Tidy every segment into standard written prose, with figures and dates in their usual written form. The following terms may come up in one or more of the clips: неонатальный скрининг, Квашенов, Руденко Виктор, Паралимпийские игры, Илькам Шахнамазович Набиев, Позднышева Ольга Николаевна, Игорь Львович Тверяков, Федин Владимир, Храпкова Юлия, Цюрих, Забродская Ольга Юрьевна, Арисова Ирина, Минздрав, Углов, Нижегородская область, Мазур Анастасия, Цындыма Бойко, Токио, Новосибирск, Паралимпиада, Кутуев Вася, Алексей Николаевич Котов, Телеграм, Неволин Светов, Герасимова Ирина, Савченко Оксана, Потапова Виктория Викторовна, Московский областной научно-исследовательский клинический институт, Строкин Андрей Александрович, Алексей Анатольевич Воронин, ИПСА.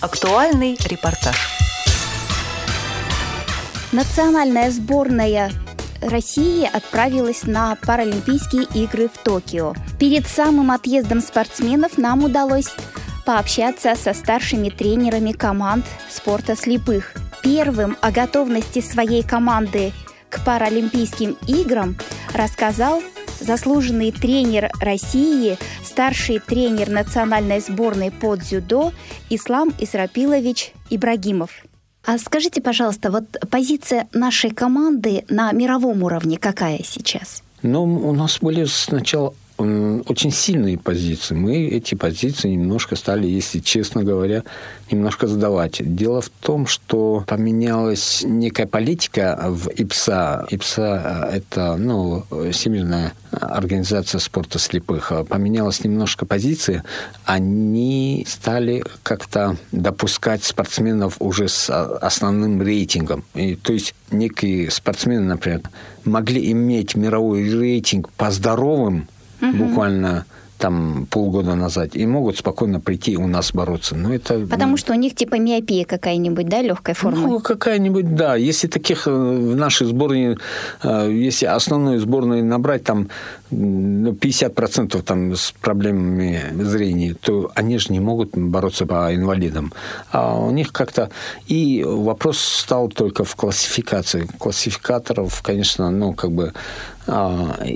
Актуальный репортаж. Национальная сборная Россия отправилась на Паралимпийские игры в Токио. Перед самым отъездом спортсменов нам удалось пообщаться со старшими тренерами команд спорта слепых. Первым о готовности своей команды к Паралимпийским играм рассказал заслуженный тренер России, старший тренер национальной сборной по дзюдо Ислам Исрапилович Ибрагимов. А скажите, пожалуйста, вот позиция нашей команды на мировом уровне какая сейчас? Ну, у нас были сначала очень сильные позиции. Мы эти позиции немножко стали, если честно говоря, немножко сдавать. Дело в том, что поменялась некая политика в ИПСА. ИПСА – это Всемирная организация спорта слепых. Поменялась немножко позиция. Они стали как-то допускать спортсменов уже с основным рейтингом. И, то есть некие спортсмены, например, могли иметь мировой рейтинг по здоровым, буквально там полгода назад, и могут спокойно прийти у нас бороться. Но это... Потому что у них типа миопия какая-нибудь, да, легкая форма? Ну, какая-нибудь, да. Если таких в нашей сборной, если основной сборной набрать, там 50% там с проблемами зрения, то они же не могут бороться по инвалидам. А у них как-то... И вопрос стал только в классификации. Классификаторов, конечно,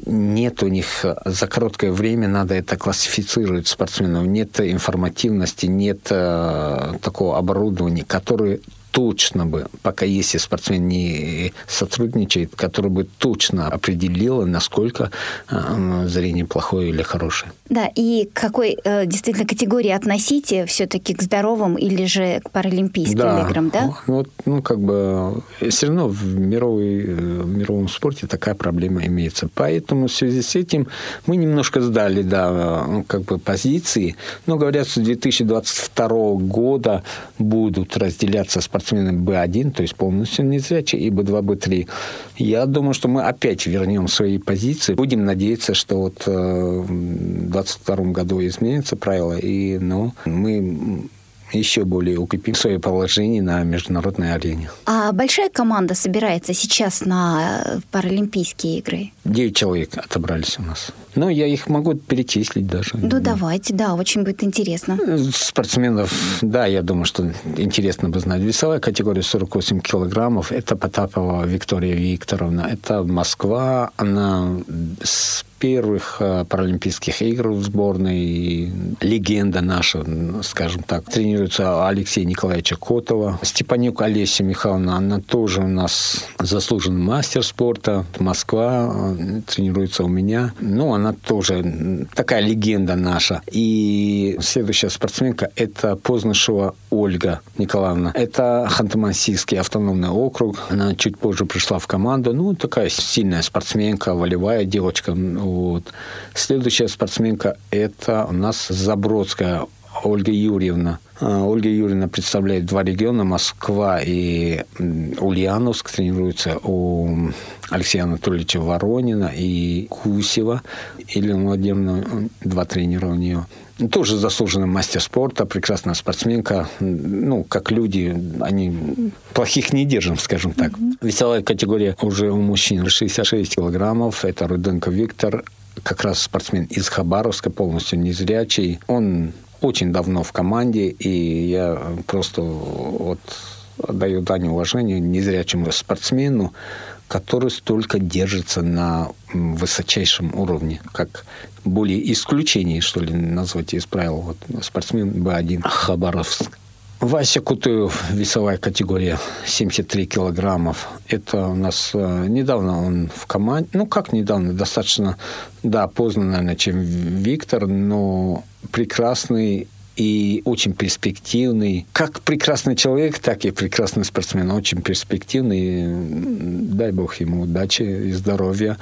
нет у них, за короткое время надо это классифицировать спортсменов, нет информативности, нет такого оборудования, которое точно бы, пока если спортсмен не сотрудничает, которое бы точно определило, насколько зрение плохое или хорошее. Да, и к какой действительно категории относите все-таки к здоровым или же к паралимпийским играм, да? Все равно в мировом спорте такая проблема имеется. Поэтому в связи с этим мы немножко сдали, позиции. Но, говорят, с 2022 года будут разделяться спортсмены B1, то есть полностью незрячие, и B2, B3. Я думаю, что мы опять вернем свои позиции. Будем надеяться, что в 2022 году изменятся правила, и мы еще более укрепим свое положение на международной арене. А большая команда собирается сейчас на Паралимпийские игры? 9 человек отобрались у нас. Я их могу перечислить даже. Давайте, очень будет интересно. Спортсменов, я думаю, что интересно бы знать. Весовая категория 48 килограммов, это Потапова Виктория Викторовна, это Москва, она с первых паралимпийских игр в сборной, легенда наша, скажем так. Тренируется Алексея Николаевича Котова. Степанюк Олеся Михайловна, она тоже у нас заслуженный мастер спорта. Москва, тренируется у меня. Она тоже такая легенда наша. И следующая спортсменка – это Позднышева Ольга Николаевна. Это Ханты-Мансийский автономный округ. Она чуть позже пришла в команду. Такая сильная спортсменка, волевая девочка. Следующая спортсменка – это у нас Забродская Ольга Юрьевна. Ольга Юрьевна представляет два региона, Москва и Ульяновск, тренируется у Алексея Анатольевича Воронина и Кусева Илья Владимировна, два тренера у нее. Тоже заслуженный мастер спорта, прекрасная спортсменка. Как люди, они плохих не держим, скажем так. Весовая категория уже у мужчин 66 килограммов, это Руденко Виктор, как раз спортсмен из Хабаровска, полностью незрячий. Он очень давно в команде, и я просто отдаю дань уважения незрячему спортсмену, который столько держится на высочайшем уровне, как более исключение, что ли, назвать из правил. Спортсмен B1 Хабаровск. Вася Кутуев, весовая категория 73 килограммов. Это у нас недавно он в команде. Достаточно, поздно, наверное, чем Виктор, но прекрасный и очень перспективный. Как прекрасный человек, так и прекрасный спортсмен. Очень перспективный. Дай бог ему удачи и здоровья.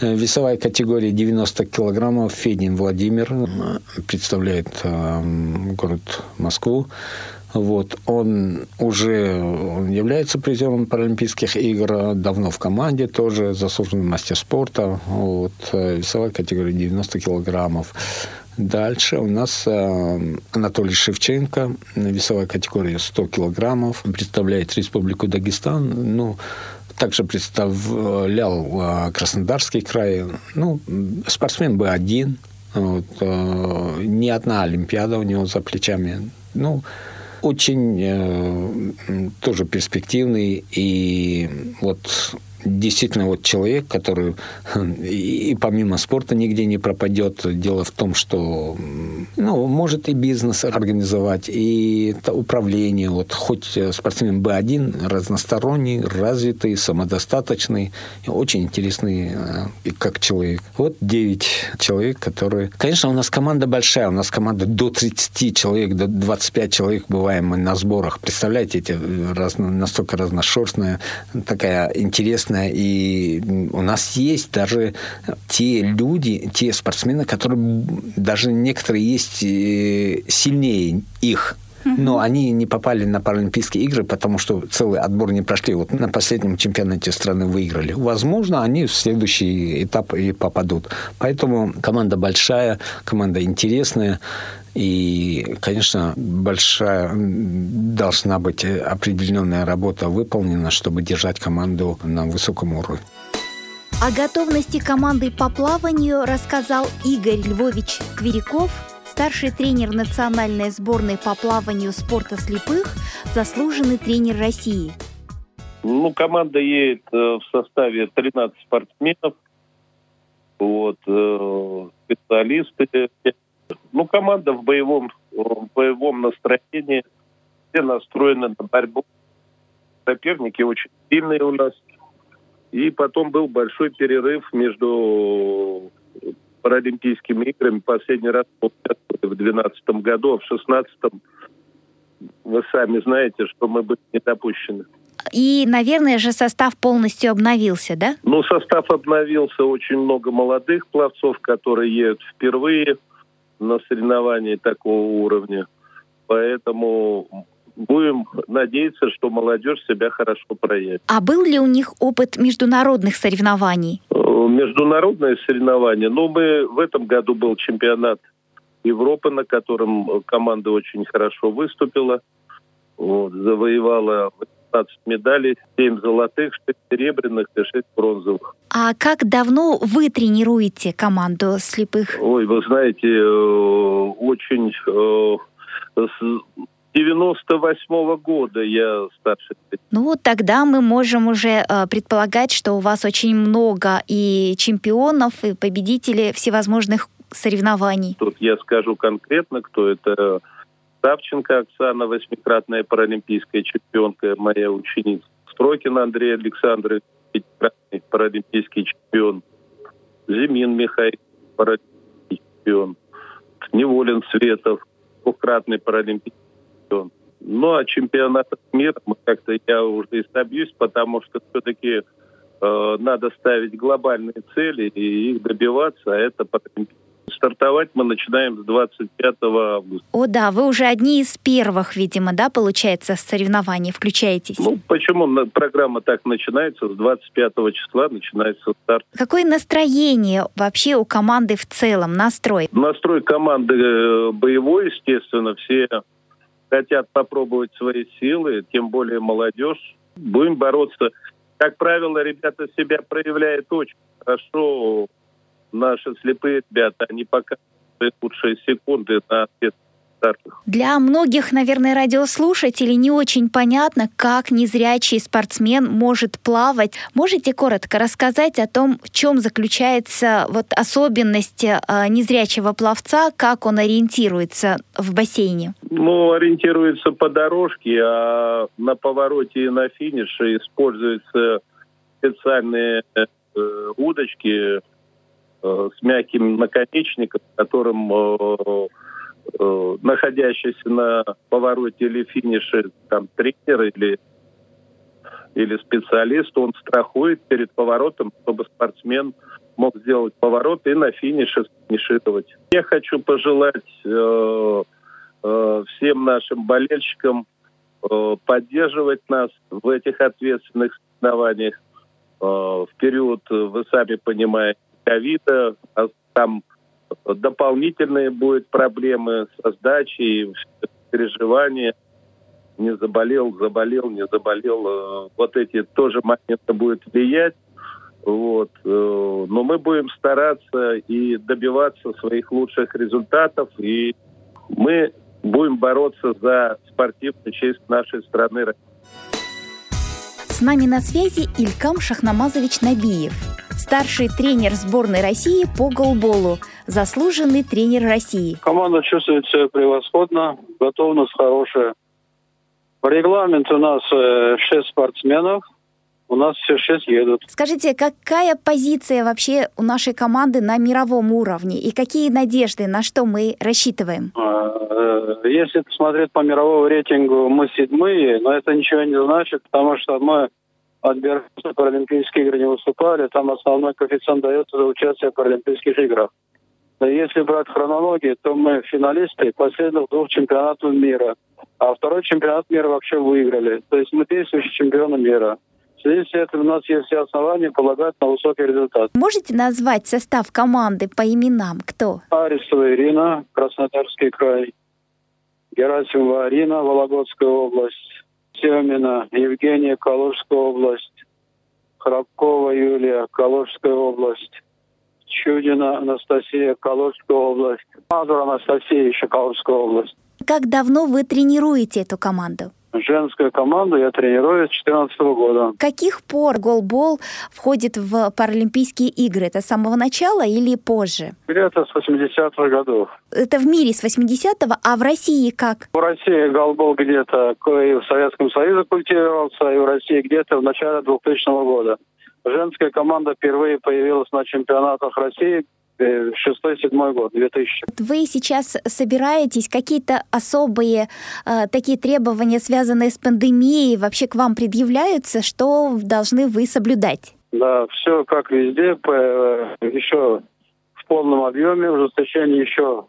Весовая категория 90 килограммов. Федин Владимир представляет город Москву. Он уже является призером Паралимпийских игр, давно в команде тоже, заслуженный мастер спорта. Весовая категория 90 килограммов. Дальше у нас Анатолий Шевченко, весовая категория 100 килограммов, представляет Республику Дагестан, ну, также представлял Краснодарский край, ну, спортсмен бы один, вот, не одна Олимпиада у него за плечами, ну, очень тоже перспективный и вот... Действительно, вот человек, который и помимо спорта нигде не пропадет. Дело в том, что ну, может и бизнес организовать, и управление. Вот, хоть спортсмен Б1, разносторонний, развитый, самодостаточный, очень интересный как человек. Вот 9 человек, которые... Конечно, у нас команда большая, у нас команда до 30 человек, до 25 человек бываем мы на сборах. Представляете, эти настолько разношерстная, такая интересная. И у нас есть даже те люди, те спортсмены, которые даже некоторые есть сильнее их. Но они не попали на Паралимпийские игры, потому что целый отбор не прошли. Вот на последнем чемпионате страны выиграли. Возможно, они в следующий этап и попадут. Поэтому команда большая, команда интересная. И, конечно, большая должна быть определенная работа выполнена, чтобы держать команду на высоком уровне. О готовности команды по плаванию рассказал Игорь Львович Тверяков, старший тренер национальной сборной по плаванию спорта слепых, заслуженный тренер России. Ну, команда едет в составе 13 спортсменов, вот, специалисты. Ну, команда в боевом настроении, все настроены на борьбу. Соперники очень сильные у нас. И потом был большой перерыв между Паралимпийскими играми. Последний раз в 2012 году, а в 2016 вы сами знаете, что мы были не допущены. И, наверное же, состав полностью обновился, да? Ну, состав обновился. Очень много молодых пловцов, которые едут впервые на соревновании такого уровня. Поэтому будем надеяться, что молодежь себя хорошо проявит. А был ли у них опыт международных соревнований? Международные соревнования? Ну, мы в этом году был чемпионат Европы, на котором команда очень хорошо выступила. Вот, завоевала 15 медалей, 7 золотых, 6 серебряных и 6 бронзовых. А как давно вы тренируете команду слепых? Ой, вы знаете, очень... С 98-го года я старший. Ну, тогда мы можем уже предполагать, что у вас очень много и чемпионов, и победителей всевозможных соревнований. Тут я скажу конкретно, кто это... Савченко Оксана, 8-кратная паралимпийская чемпионка, моя ученица. Строкин Андрей Александрович, 5-кратный паралимпийский чемпион. Земин Михаил, паралимпийский чемпион. Неволин Светов, 2-кратный паралимпийский чемпион. Ну, а чемпионатов мира как-то я уже и собьюсь, потому что все-таки надо ставить глобальные цели и их добиваться, а это паралимпийский. Стартовать мы начинаем с 25 августа. О, да, вы уже одни из первых, видимо, да, получается, с соревнований включаетесь? Ну, почему программа так начинается? С 25 числа начинается старт. Какое настроение вообще у команды в целом? Настрой? Настрой команды боевой, естественно. Все хотят попробовать свои силы, тем более молодежь. Будем бороться. Как правило, ребята себя проявляют очень хорошо. Наши слепые ребята, они показывают свои лучшие секунды на ответственных стартах. Для многих, наверное, радиослушателей не очень понятно, как незрячий спортсмен может плавать. Можете коротко рассказать о том, в чем заключается вот особенность незрячего пловца, как он ориентируется в бассейне? Ну, ориентируется по дорожке, а на повороте и на финише используются специальные удочки с мягким наконечником, которым находящийся на повороте или финише там тренер или специалист, он страхует перед поворотом, чтобы спортсмен мог сделать поворот и на финише финишировать. Я хочу пожелать всем нашим болельщикам поддерживать нас в этих ответственных соревнованиях в период, вы сами понимаете, ковида, там дополнительные будут проблемы со сдачей, переживания. Не заболел, заболел, не заболел. Вот эти тоже моменты будут влиять. Вот. Но мы будем стараться и добиваться своих лучших результатов. И мы будем бороться за спортивную честь нашей страны. С нами на связи Илькам Шахнамазович Набиев, старший тренер сборной России по голболу, заслуженный тренер России. Команда чувствует себя превосходно, готовность хорошая. По регламенту у нас 6 спортсменов, у нас все 6 едут. Скажите, какая позиция вообще у нашей команды на мировом уровне и какие надежды, на что мы рассчитываем? Если смотреть по мировому рейтингу, мы 7-е, но это ничего не значит, потому что мы от Бермудских паралимпийских игр не выступали, там основной коэффициент дается за участие в паралимпийских играх. Если брать хронологию, то мы финалисты последних 2 чемпионатов мира. А второй чемпионат мира вообще выиграли. То есть мы действующие чемпионы мира. В связи с этим у нас есть все основания полагать на высокий результат. Можете назвать состав команды по именам? Кто? Арисова Ирина, Краснодарский край. Герасимова Ирина, Вологодская область. Семина Евгения, Калужская область. Храпкова Юлия, Калужская область. Чудина Анастасия, Калужская область. Мазур Анастасия, еще Калужская область. Как давно вы тренируете эту команду? Женскую команду я тренирую с 2014 года. Каких пор голбол входит в Паралимпийские игры? Это с самого начала или позже? Где-то с 80-х годов. Это в мире с 80-го, а в России как? В России голбол где-то и в Советском Союзе культивировался, и в России где-то в начале 2000 года. Женская команда впервые появилась на чемпионатах России 6-7 год, 2000. Вы сейчас собираетесь, какие-то особые такие требования, связанные с пандемией, вообще к вам предъявляются, что должны вы соблюдать? Да, все как везде, еще в полном объеме, ужесточение еще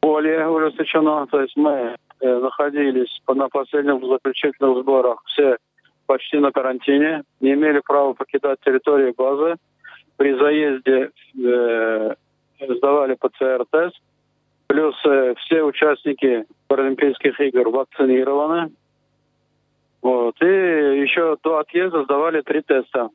более ужесточено. То есть мы находились на последних заключительных сборах все почти на карантине, не имели права покидать территорию базы. При заезде сдавали ПЦР-тест, плюс все участники Паралимпийских игр вакцинированы. Вот. И еще до отъезда сдавали 3 теста.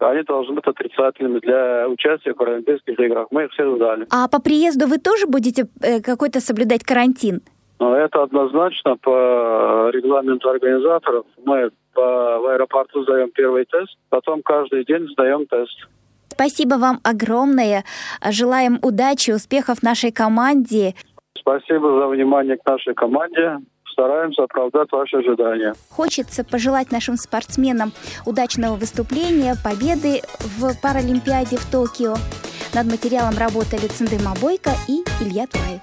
Они должны быть отрицательными для участия в Паралимпийских играх. Мы их все сдали. А по приезду вы тоже будете какой-то соблюдать карантин? Ну, это однозначно по регламенту организаторов. Мы в аэропорту сдаем первый тест, потом каждый день сдаем тест. Спасибо вам огромное. Желаем удачи, успехов нашей команде. Спасибо за внимание к нашей команде. Стараемся оправдать ваши ожидания. Хочется пожелать нашим спортсменам удачного выступления, победы в Паралимпиаде в Токио. Над материалом работали Цындыма Бойко и Илья Тулаев.